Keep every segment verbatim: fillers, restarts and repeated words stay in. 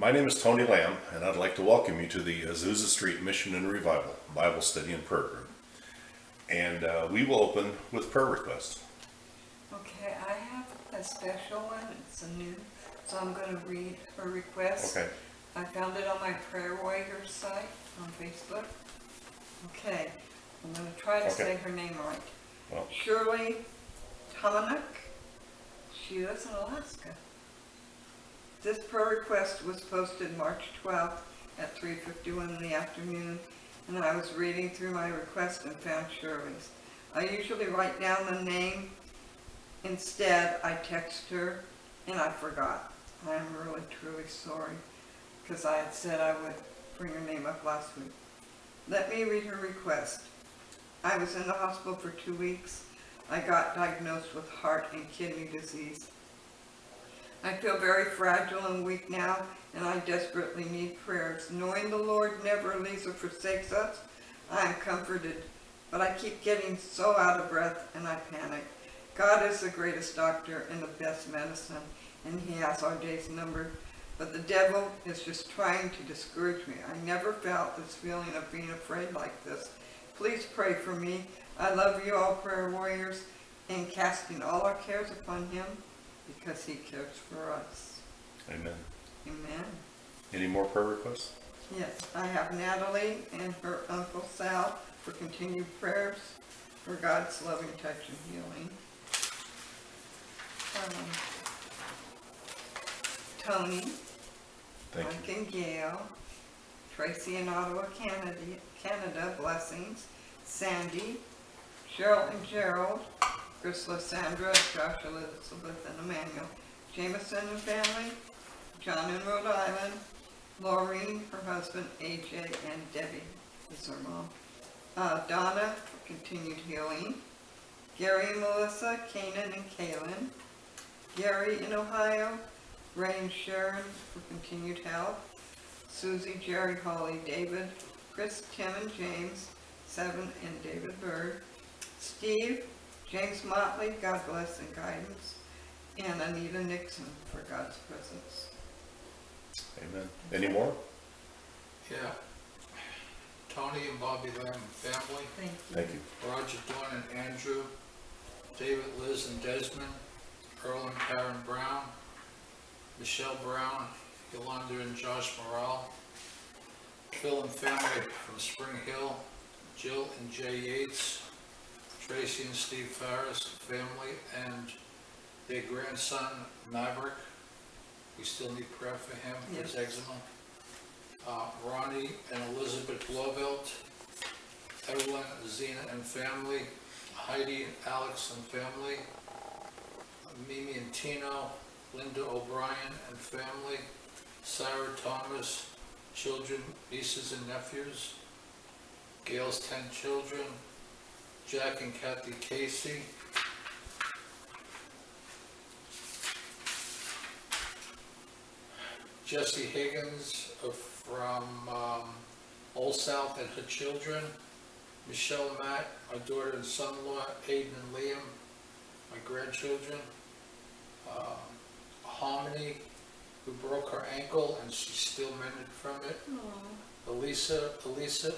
My name is Tony Lamb, and I'd like to welcome you to the Azusa Street Mission and Revival Bible Study and Prayer Room. And uh, we will open with prayer requests. Okay, I have a special one. It's a new, so I'm going to read a request. Okay. I found it on my prayer warrior site on Facebook. Okay, I'm going to try to okay. say her name right. Well. Shirley Tonick. She lives in Alaska. This prayer request was posted March twelfth at three fifty-one in the afternoon, and I was reading through my request and found Shirley's. I usually write down the name. Instead, I text her, and I forgot. I am really, truly sorry, because I had said I would bring her name up last week. Let me read her request. I was in the hospital for two weeks. I got diagnosed with heart and kidney disease. I feel very fragile and weak now, and I desperately need prayers. Knowing the Lord never leaves or forsakes us, I am comforted, but I keep getting so out of breath and I panic. God is the greatest doctor and the best medicine, and He has our days numbered, but the devil is just trying to discourage me. I never felt this feeling of being afraid like this. Please pray for me. I love you all, prayer warriors, and casting all our cares upon Him, because He cares for us. Amen. Amen. Any more prayer requests? Yes, I have Natalie and her Uncle Sal for continued prayers for God's loving touch and healing. Um, Tony, Thank Mike you. and Gail, Tracy in Ottawa, Canada, Canada, blessings, Sandy, Cheryl and Gerald, Chris, Lysandra, Josh, Elizabeth, and Emmanuel, Jameson and family, John in Rhode Island, Laureen, her husband, A J, and Debbie is her mom. Uh, Donna, continued healing. Gary and Melissa, Kanan and Kaylin. Gary in Ohio, Ray and Sharon for continued health. Susie, Jerry, Holly, David, Chris, Tim, and James, Seven, and David Bird. Steve, James Motley, God bless and guidance, and Anita Nixon for God's presence. Amen. Any more? Yeah. Tony and Bobby Lamb and family. Thank you. Thank you. Roger Dorn and Andrew, David, Liz and Desmond, Earl and Karen Brown, Michelle Brown, Yolanda and Josh Morrell, Phil and family from Spring Hill, Jill and Jay Yates, Tracy and Steve Farris family, and their grandson Maverick. We still need prayer for him, for his eczema. Uh, Ronnie and Elizabeth Lovelt, Evelyn, Zena and family, Heidi and Alex and family, Mimi and Tino, Linda O'Brien and family, Sarah Thomas, children, nieces and nephews, Gail's ten children, Jack and Kathy Casey, Jesse Higgins from um, Old South and her children, Michelle, Matt, my daughter and son-in-law, Aiden and Liam, my grandchildren, uh, Harmony, who broke her ankle and she's still mended from it, Aww. Elisa, Elisa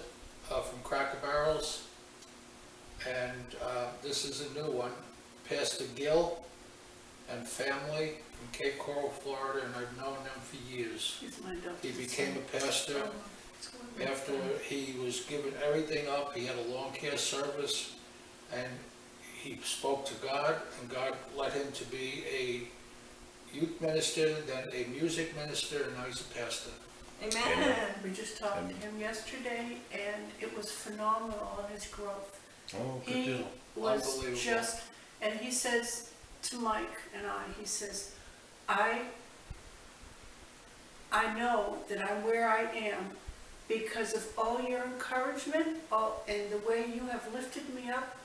uh, from Cracker Barrels, and uh, this is a new one, Pastor Gill and family from Cape Coral, Florida, and I've known them for years. He's my he became a pastor oh, after he was given everything up. He had a long care service, and he spoke to God, and God led him to be a youth minister, then a music minister, and now he's a pastor. Amen. Amen. We just talked Amen. to him yesterday, and it was phenomenal on his growth. Oh, good he deal. was just, and he says to Mike and I, he says, I, I know that I'm where I am because of all your encouragement all, and the way you have lifted me up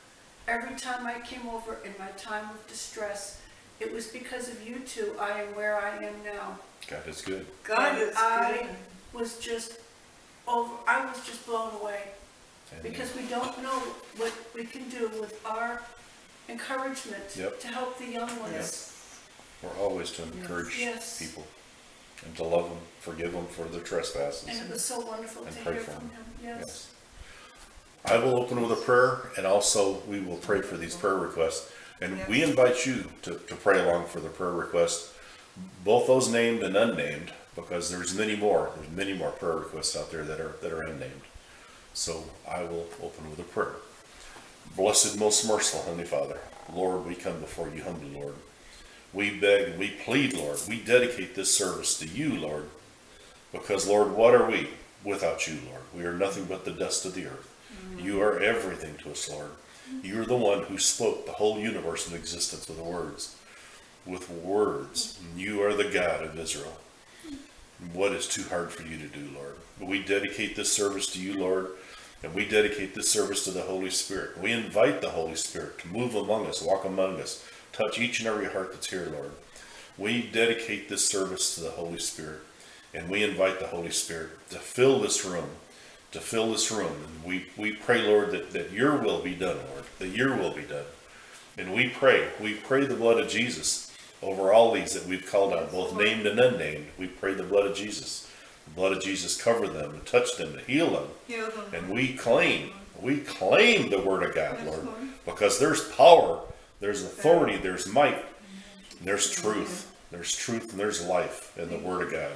every time I came over in my time of distress. It was because of you two I am where I am now. God is good. God and is I good. I was just over, I was just blown away. Because we don't know what we can do with our encouragement yep. to help the young ones. Yep. We're always to encourage yes. people. and to love them, forgive them for their trespasses. And it was so wonderful to hear from him. Yes. yes. I will open with a prayer, and also we will pray for these prayer requests. And yeah. we invite you to, to pray along for the prayer requests, both those named and unnamed, because there's many more. There's many more prayer requests out there that are, that are unnamed. So I will open with a prayer. Blessed, most merciful Heavenly Father, Lord, we come before you humbly, Lord. We beg, we plead, Lord. We dedicate this service to you, Lord, because, Lord, what are we without you, Lord? We are nothing but the dust of the earth. Mm-hmm. You are everything to us, Lord. Mm-hmm. You are the one who spoke the whole universe into existence with words. With words. Mm-hmm. You are the God of Israel. Mm-hmm. What is too hard for you to do, Lord? But we dedicate this service to you, Lord, and we dedicate this service to the Holy Spirit. We invite the Holy Spirit to move among us, walk among us, touch each and every heart that's here, Lord. We dedicate this service to the Holy Spirit, and we invite the Holy Spirit to fill this room, to fill this room. And we, we pray, Lord, that, that your will be done, Lord, that your will be done. And we pray, we pray the blood of Jesus over all these that we've called on, both named and unnamed. We pray the blood of Jesus. The blood of Jesus cover them and touch them and heal them. Heal them. And we claim, we claim the word of God, Lord, because there's power, there's authority, there's might, there's truth, there's truth, and there's life in the word of God.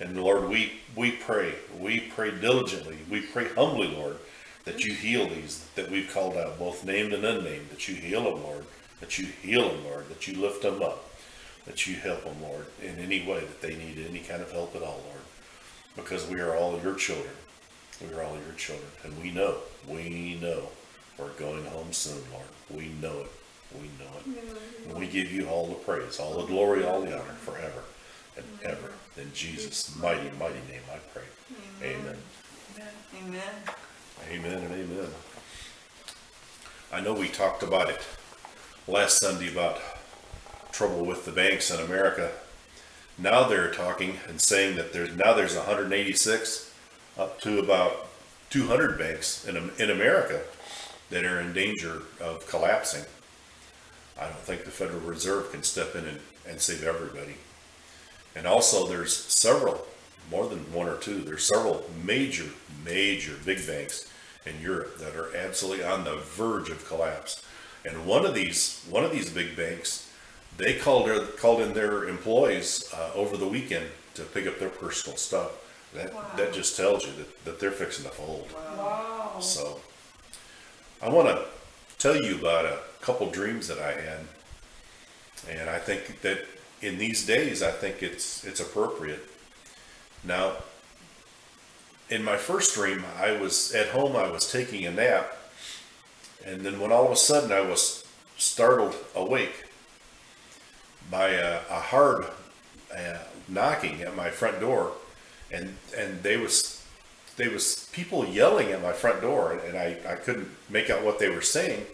And Lord, we, we pray, we pray diligently, we pray humbly, Lord, that you heal these that we've called out, both named and unnamed, that you heal them, Lord, that you heal them, Lord, that you lift them up, that you help them, Lord, in any way that they need any kind of help at all, Lord, because we are all your children. We are all your children, and we know, we know we're going home soon, Lord. We know it. We know it. And we give you all the praise, all the glory, all the honor, forever and ever. In Jesus' mighty, mighty name I pray. Amen. Amen. Amen and amen. I know we talked about it last Sunday about trouble with the banks in America. Now they're talking and saying that there's now there's one hundred eighty-six up to about two hundred banks in, in America that are in danger of collapsing. I don't think the Federal Reserve can step in and, and save everybody. And also there's several, more than one or two, there's several major, major big banks in Europe that are absolutely on the verge of collapse. And one of these, one of these big banks, they called, their, called in their employees uh, over the weekend to pick up their personal stuff. That, wow. that just tells you that, that they're fixing to fold. Wow. So I want to tell you about a couple dreams that I had. And I think that in these days, I think it's it's appropriate. Now, in my first dream, I was at home, I was taking a nap, and then when all of a sudden I was startled awake by a, a hard uh, knocking at my front door, and and they was they was people yelling at my front door, and, and I, I couldn't make out what they were saying.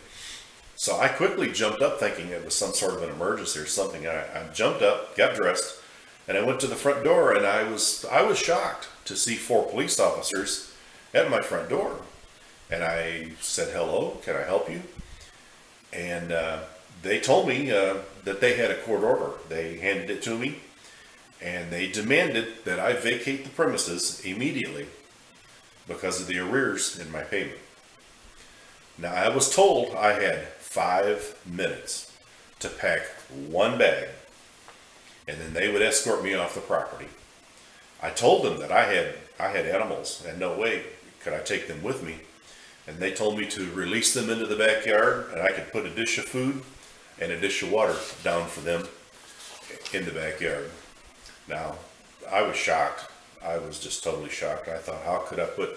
So I quickly jumped up thinking it was some sort of an emergency or something. I, I jumped up, got dressed, and I went to the front door, and I was I was shocked to see four police officers at my front door. And I said, hello, can I help you? And uh, they told me uh, that they had a court order. They handed it to me, and they demanded that I vacate the premises immediately because of the arrears in my payment. Now, I was told I had five minutes to pack one bag, and then they would escort me off the property. I told them that I had I had animals, and no way could I take them with me. And they told me to release them into the backyard, and I could put a dish of food and a dish of water down for them in the backyard. Now, I was shocked. I was just totally shocked. I thought, how could I put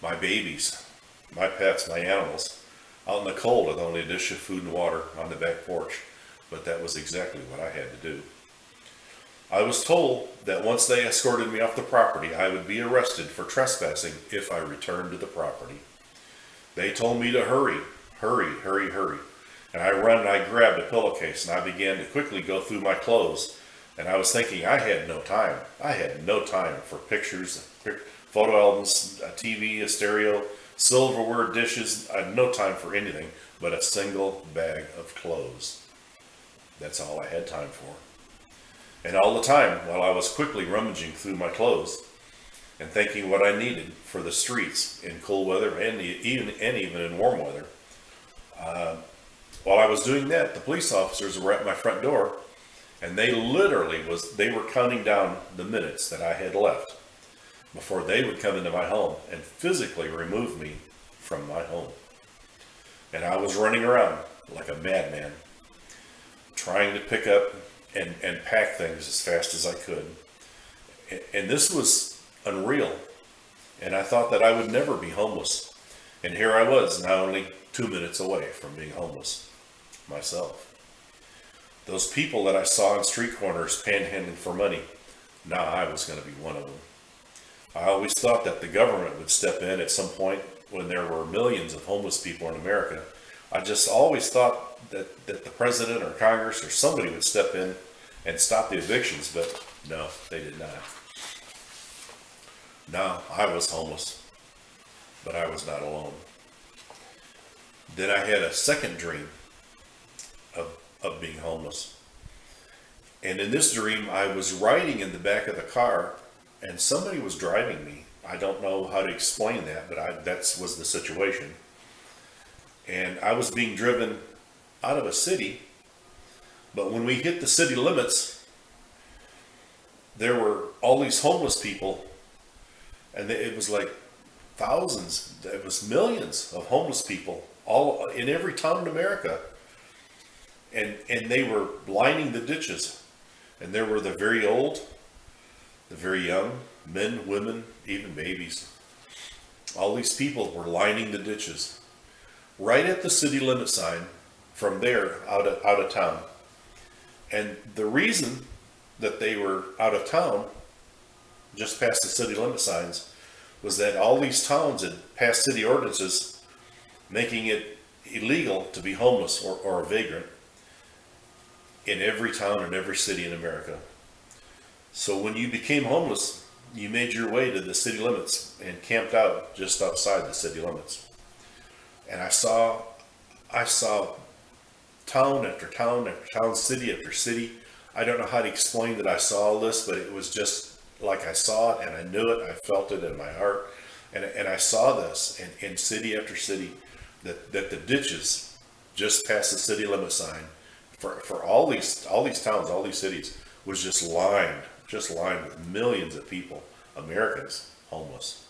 my babies, my pets, my animals, out in the cold with only a dish of food and water on the back porch? But that was exactly what I had to do. I was told that once they escorted me off the property, I would be arrested for trespassing if I returned to the property. They told me to hurry, hurry, hurry, hurry. And I ran and I grabbed a pillowcase and I began to quickly go through my clothes. And I was thinking I had no time. I had no time for pictures, photo albums, a T V, a stereo, silverware, dishes. I had no time for anything but a single bag of clothes. That's all I had time for. And all the time, while I was quickly rummaging through my clothes and thinking what I needed for the streets in cold weather and even, and even in warm weather, uh, while I was doing that, the police officers were at my front door, and they literally was, they were counting down the minutes that I had left before they would come into my home and physically remove me from my home. And I was running around like a madman, trying to pick up and, and pack things as fast as I could. And, and this was unreal. And I thought that I would never be homeless. And here I was, now only two minutes away from being homeless myself. Those people that I saw on street corners panhandling for money, now I was going to be one of them. I always thought that the government would step in at some point when there were millions of homeless people in America. I just always thought that, that the president or Congress or somebody would step in and stop the evictions, but no, they did not. Now I was homeless, but I was not alone. Then I had a second dream of, of being homeless. And in this dream, I was riding in the back of the car and somebody was driving me. I don't know how to explain that, but I, that was the situation. And I was being driven out of a city, but when we hit the city limits, there were all these homeless people, and it was like thousands, it was millions of homeless people all in every town in America. And, and they were lining the ditches, and there were the very old, the very young, men, women, even babies. All these people were lining the ditches right at the city limit sign from there out of, out of town. And the reason that they were out of town just past the city limit signs was that all these towns had passed city ordinances making it illegal to be homeless or, or a vagrant in every town and every city in America. So when you became homeless, you made your way to the city limits and camped out just outside the city limits. And I saw, I saw town after town after town, city after city. I don't know how to explain that I saw all this, but it was just like I saw it and I knew it. I felt it in my heart. And, and I saw this in, in city after city, that, that the ditches just past the city limit sign for, for all these, all these towns, all these cities was just lined, just lined with millions of people, Americans, homeless.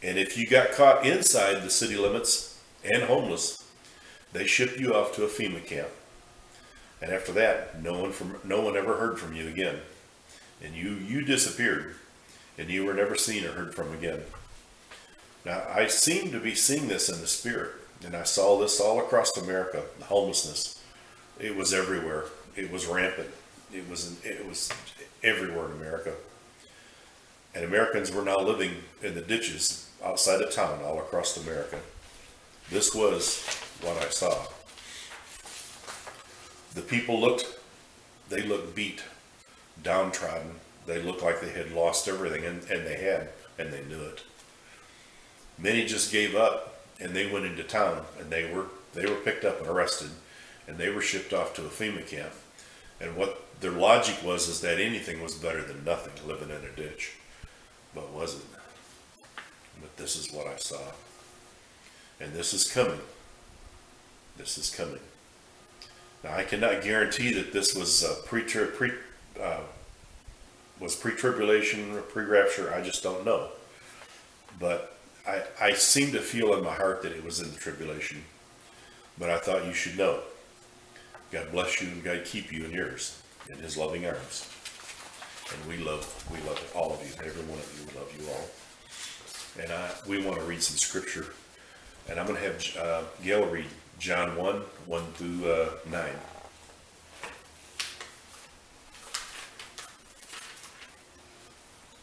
And if you got caught inside the city limits and homeless, they shipped you off to a FEMA camp. And after that, no one from no one ever heard from you again. And you, you disappeared, and you were never seen or heard from again. Now, I seem to be seeing this in the spirit, and I saw this all across America, the homelessness. It was everywhere. It was rampant. It was, it was everywhere in America. And Americans were now living in the ditches outside of town all across America. This was what I saw. The people looked, they looked beat, downtrodden. They looked like they had lost everything, and, and they had, and they knew it. Many just gave up, and they went into town, and they were, they were picked up and arrested, and they were shipped off to a FEMA camp. And what their logic was is that anything was better than nothing, living in a ditch. But wasn't. But this is what I saw. And this is coming. This is coming. Now, I cannot guarantee that this was uh, pre-trib, pre, uh, was pre-tribulation or pre-rapture. I just don't know. But I, I seem to feel in my heart that it was in the tribulation. But I thought you should know. God bless you and God keep you in yours in his loving arms. And we love, we love all of you, every one of you. We love you all. And I, we want to read some scripture. And I'm going to have uh, Gail read John one, one through nine.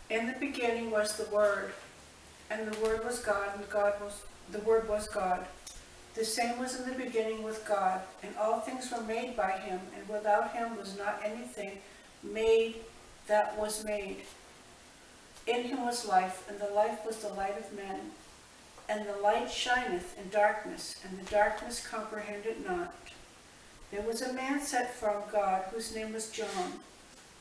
In the beginning was the Word, and the Word was God, and God was, the Word was God. The same was in the beginning with God, and all things were made by him, and without him was not anything made that was made. In him was life, and the life was the light of men. And the light shineth in darkness, and the darkness comprehended not. There was a man sent from God whose name was John,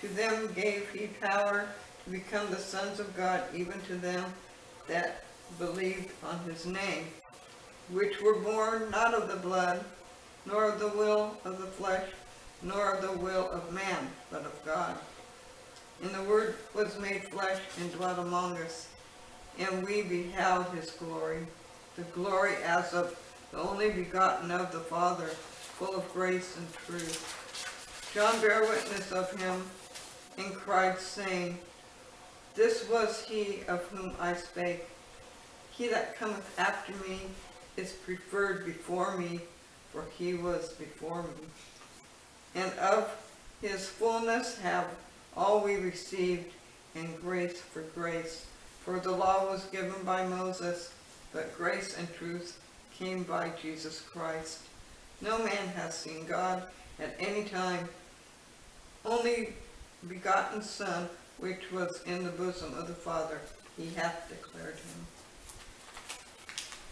to them gave he power to become the sons of God, even to them that believed on his name, which were born not of the blood, nor of the will of the flesh, nor of the will of man, but of God. And the Word was made flesh and dwelt among us, and we beheld his glory, the glory as of the only begotten of the Father, full of grace and truth. John bare witness of him, and cried, saying, This was he of whom I spake. He that cometh after me is preferred before me, for he was before me. And of his fullness have all we received, and grace for grace. For the law was given by Moses, but grace and truth came by Jesus Christ. No man has seen God at any time. Only begotten Son, which was in the bosom of the Father, he hath declared him.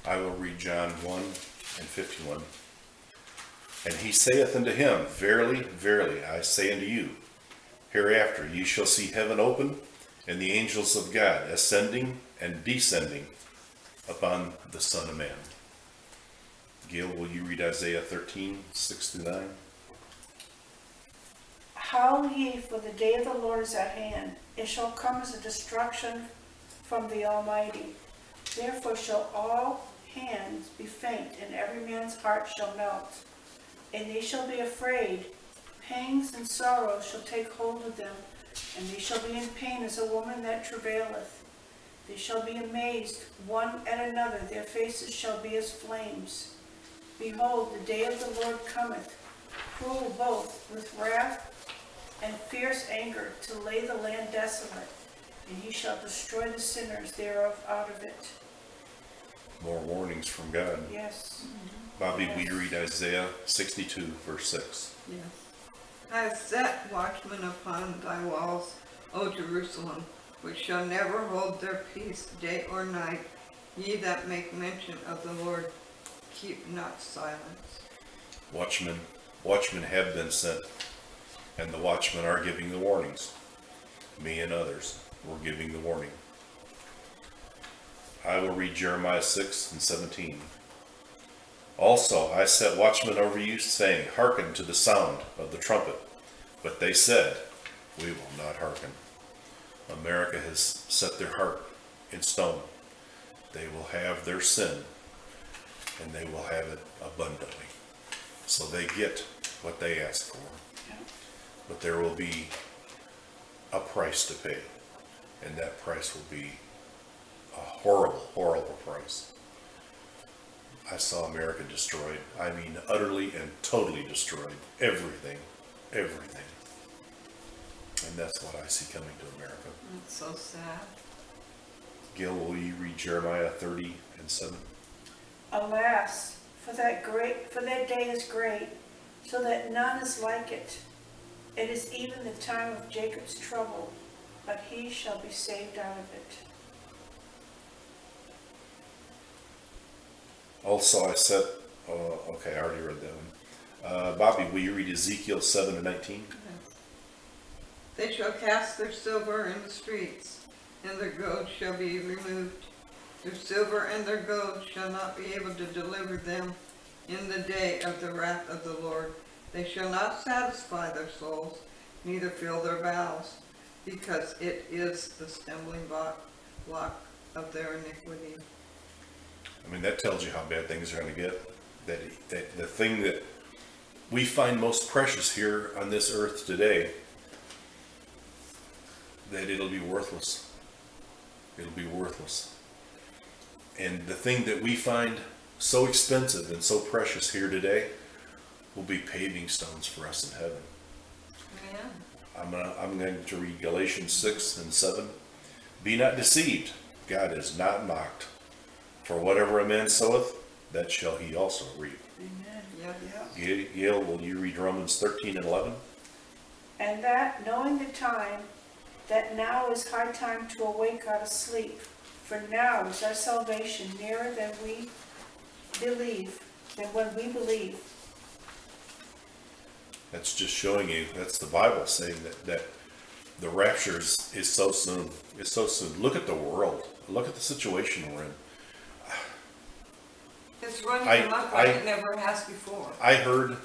I will read John one and fifty-one. And he saith unto him, Verily, verily, I say unto you, hereafter ye shall see heaven open, and the angels of God ascending and descending upon the Son of Man. Gail, will you read Isaiah thirteen, six through nine? Howl ye, for the day of the Lord is at hand. It shall come as a destruction from the Almighty. Therefore shall all hands be faint, and every man's heart shall melt. And they shall be afraid. Pangs and sorrows shall take hold of them, and they shall be in pain as a woman that travaileth. They shall be amazed one at another, their faces shall be as flames. Behold, the day of the Lord cometh, cruel both with wrath and fierce anger, to lay the land desolate, and he shall destroy the sinners thereof out of it. More warnings from God. Yes. Mm-hmm. Bobby, yes. Will you read Isaiah sixty-two, verse six? Yes. I have set watchmen upon thy walls, O Jerusalem, which shall never hold their peace day or night. Ye that make mention of the Lord, keep not silence. Watchmen, watchmen have been sent, and the watchmen are giving the warnings. Me and others were giving the warning. I will read Jeremiah six and seventeen. Also I set watchmen over you, saying, Hearken to the sound of the trumpet. But they said, We will not hearken. America has set their heart in stone. They will have their sin, and they will have it abundantly. So they get what they ask for. But there will be a price to pay, and that price will be a horrible, horrible price. I saw America destroyed. I mean, utterly and totally destroyed. Everything, everything. And that's what I see coming to America. That's so sad. Gil, will you read Jeremiah thirty and seven? Alas, for that great, for that day is great, so that none is like it. It is even the time of Jacob's trouble, but he shall be saved out of it. Also, I said, uh, okay, I already read that one. Uh, Bobby, will you read Ezekiel seven and nineteen? They shall cast their silver in the streets, and their gold shall be removed. Their silver and their gold shall not be able to deliver them in the day of the wrath of the Lord. They shall not satisfy their souls, neither fill their bowels, because it is the stumbling block of their iniquity. I mean, that tells you how bad things are going to get. That, that the thing that we find most precious here on this earth today, that it'll be worthless. It'll be worthless. And the thing that we find so expensive and so precious here today will be paving stones for us in heaven. Yeah. I'm, gonna, I'm going to read Galatians six and seven. Be not deceived. God is not mocked. For whatever a man soweth, that shall he also reap. Amen. Yeah, yeah. Gail, will you read Romans thirteen and eleven? And that, knowing the time, that now is high time to awake out of sleep. For now is our salvation nearer than we believe, than when we believe. That's just showing you, that's the Bible saying that, that the rapture is, is so soon. It's so soon. Look at the world. Look at the situation we're in. It's running amok like it never has before. I heard,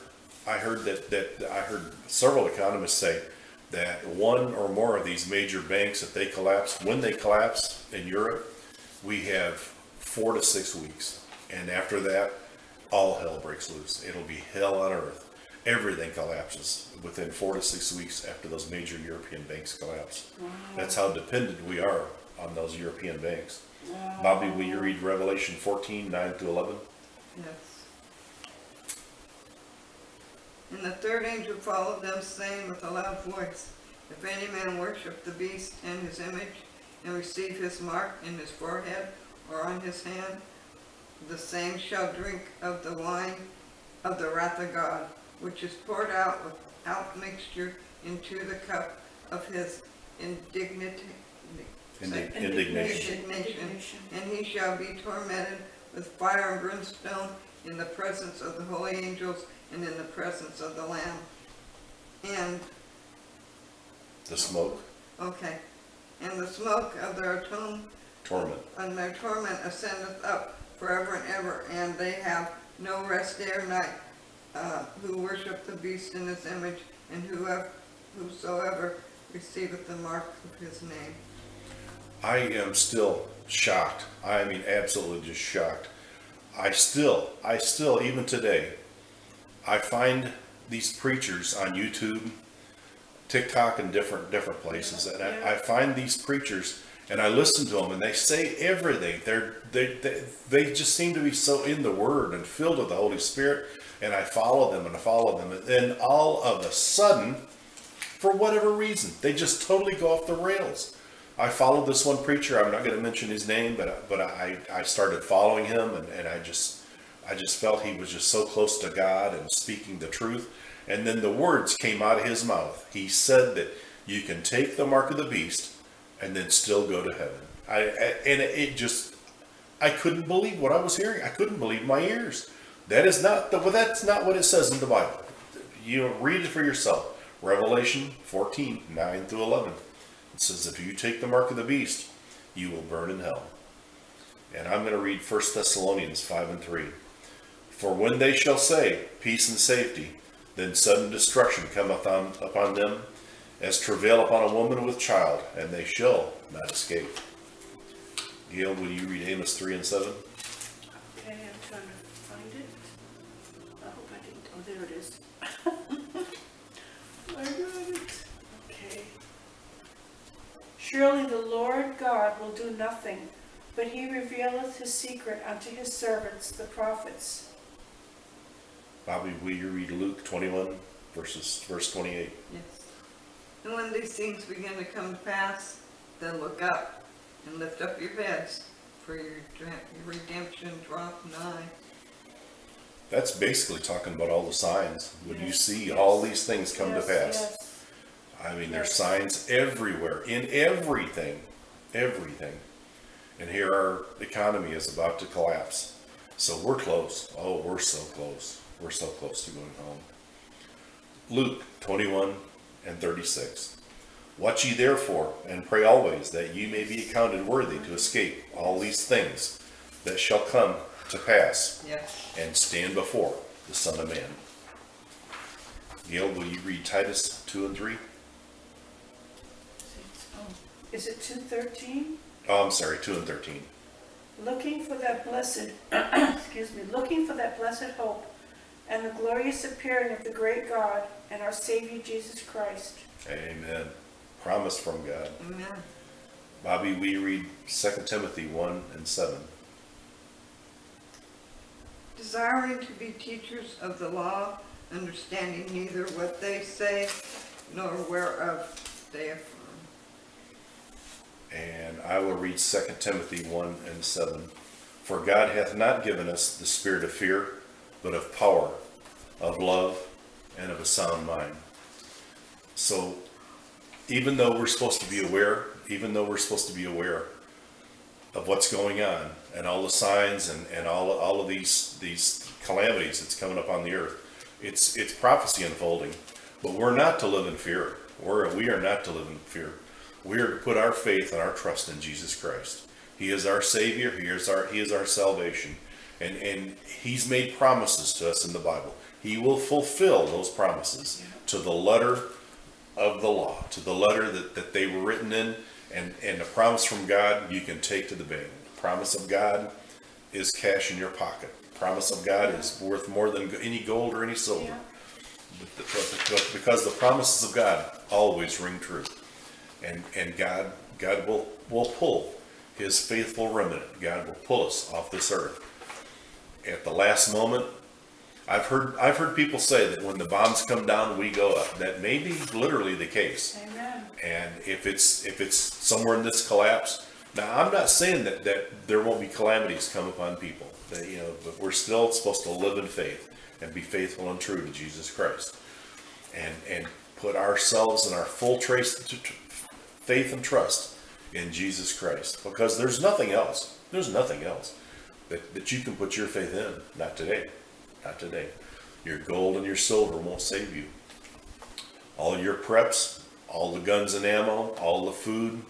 I heard that, that I heard several economists say that one or more of these major banks, if they collapse, when they collapse in Europe, we have four to six weeks. And after that, all hell breaks loose. It'll be hell on earth. Everything collapses within four to six weeks after those major European banks collapse. Wow. That's how dependent we are on those European banks. Wow. Bobby, will you read Revelation fourteen, nine to eleven? Yes. And the third angel followed them, saying with a loud voice, If any man worship the beast and his image, and receive his mark in his forehead or on his hand, the same shall drink of the wine of the wrath of God, which is poured out without mixture into the cup of his indignity. Indig indignation. indignation, and he shall be tormented with fire and brimstone in the presence of the holy angels and in the presence of the Lamb. And the smoke. Okay, and the smoke of their torment, torment, and their torment ascendeth up forever and ever, and they have no rest day or night, uh, who worship the beast in his image, and whoever, whosoever receiveth the mark of his name. I am still shocked. I mean, absolutely just shocked. I still, I still, even today, I find these preachers on YouTube, TikTok, and different different places, and yeah. I, I find these preachers, and I listen to them, and they say everything. They're they, they they just seem to be so in the Word and filled with the Holy Spirit, and I follow them and I follow them, and then all of a sudden, for whatever reason, they just totally go off the rails. I followed this one preacher. I'm not going to mention his name, but I, but I, I started following him, and, and I just I just felt he was just so close to God and speaking the truth. And then the words came out of his mouth. He said that you can take the mark of the beast and then still go to heaven. I, I and it just I couldn't believe what I was hearing. I couldn't believe my ears. That is not the, well, that's not what it says in the Bible. You read it for yourself. Revelation fourteen, nine through eleven. It says, if you take the mark of the beast, you will burn in hell. And I'm going to read First Thessalonians five and three. For when they shall say, peace and safety, then sudden destruction cometh on, upon them, as travail upon a woman with child, and they shall not escape. Gail, will you read Amos three and seven? Okay, I'm trying to find it. I hope I didn't. Oh, there it is. Surely the Lord God will do nothing, but he revealeth his secret unto his servants, the prophets. Bobby, will you read Luke twenty-one, verse twenty-eight? Yes. And when these things begin to come to pass, then look up and lift up your heads, for your, your redemption draweth nigh. That's basically talking about all the signs. When yes. you see yes. all these things come yes, to pass. Yes. I mean, there's signs everywhere, in everything, everything. And here our economy is about to collapse. So we're close. Oh, we're so close. We're so close to going home. Luke twenty-one and thirty-six. Watch ye therefore, and pray always, that ye may be accounted worthy to escape all these things that shall come to pass, yes. and stand before the Son of Man. Gail, will you read Titus two and three? Is it two thirteen? Oh, I'm sorry, two and thirteen. Looking for that blessed, excuse me, looking for that blessed hope and the glorious appearing of the great God and our Savior Jesus Christ. Amen. Promise from God. Amen. Bobby, we read Second Timothy one and seven. Desiring to be teachers of the law, understanding neither what they say not aware of, they affirm. And I will read Second Timothy one and seven. For God hath not given us the spirit of fear, but of power, of love, and of a sound mind. So even though we're supposed to be aware, even though we're supposed to be aware of what's going on and all the signs and, and all, all of these, these calamities that's coming up on the earth, it's, it's prophecy unfolding. But we're not to live in fear. We're, we are not to live in fear. We are to put our faith and our trust in Jesus Christ. He is our Savior. He is our, he is our salvation. And, and He's made promises to us in the Bible. He will fulfill those promises to the letter of the law, to the letter that, that they were written in. And, and the promise from God, you can take to the bank. The promise of God is cash in your pocket. The promise of God is worth more than any gold or any silver. Yeah. But the, but the, but because the promises of God always ring true. And, and God, God will, will pull His faithful remnant. God will pull us off this earth. At the last moment, I've heard, I've heard people say that when the bombs come down, we go up. That may be literally the case. Amen. And if it's, if it's somewhere in this collapse, now I'm not saying that, that there won't be calamities come upon people. That, you know, but we're still supposed to live in faith and be faithful and true to Jesus Christ. And, and put ourselves in our full trace, faith and trust in Jesus Christ. Because there's nothing else. There's nothing else that, that you can put your faith in. Not today. Not today. Your gold and your silver won't save you. All your preps, all the guns and ammo, all the food,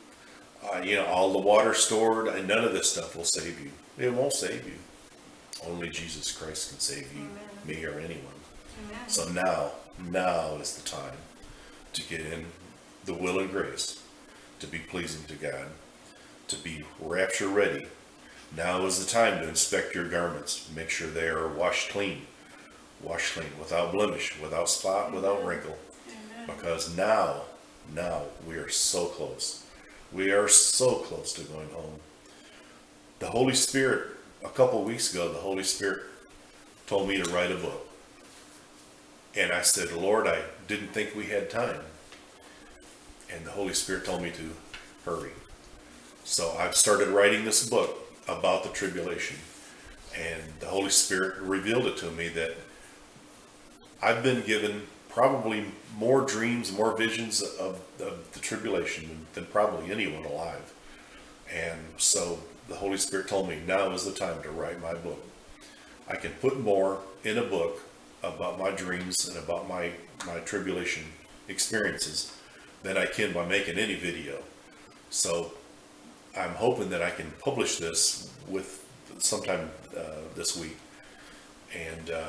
uh, you know, all the water stored, and none of this stuff will save you. It won't save you. Only Jesus Christ can save you, Amen. Me or anyone. Amen. So now, now is the time to get in the will and grace, to be pleasing to God, to be rapture ready. Now is the time to inspect your garments. Make sure they are washed clean. Washed clean, without blemish, without spot, Amen. Without wrinkle. Amen. Because now, now we are so close. We are so close to going home. The Holy Spirit, a couple weeks ago, the Holy Spirit told me to write a book. And I said, Lord, I didn't think we had time. And the Holy Spirit told me to hurry. So I've started writing this book about the tribulation, and the Holy Spirit revealed it to me that I've been given probably more dreams, more visions of, of the tribulation than, than probably anyone alive. And so the Holy Spirit told me now is the time to write my book. I can put more in a book about my dreams and about my, my tribulation experiences than I can by making any video. So I'm hoping that I can publish this with sometime uh, this week, and uh,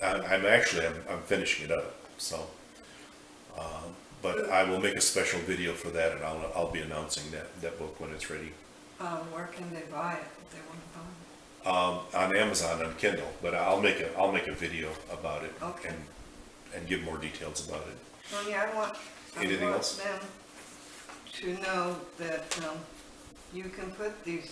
yeah. I, I'm actually I'm, I'm finishing it up. So, uh, but I will make a special video for that, and I'll I'll be announcing that that book when it's ready. Um, where can they buy it if they want to buy it? Um, on Amazon and Kindle, but I'll make a I'll make a video about it, okay. and and give more details about it. Well, yeah, I want I Anything want else? them to know that. Um, You can put these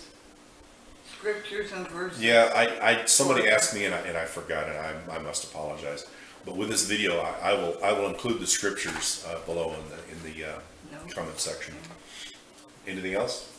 scriptures and verses. Yeah, I, I somebody asked me and I, and I forgot, and I, I must apologize. But with this video, I, I will I will include the scriptures uh, below in the in the uh, no. comment section. No. Anything else?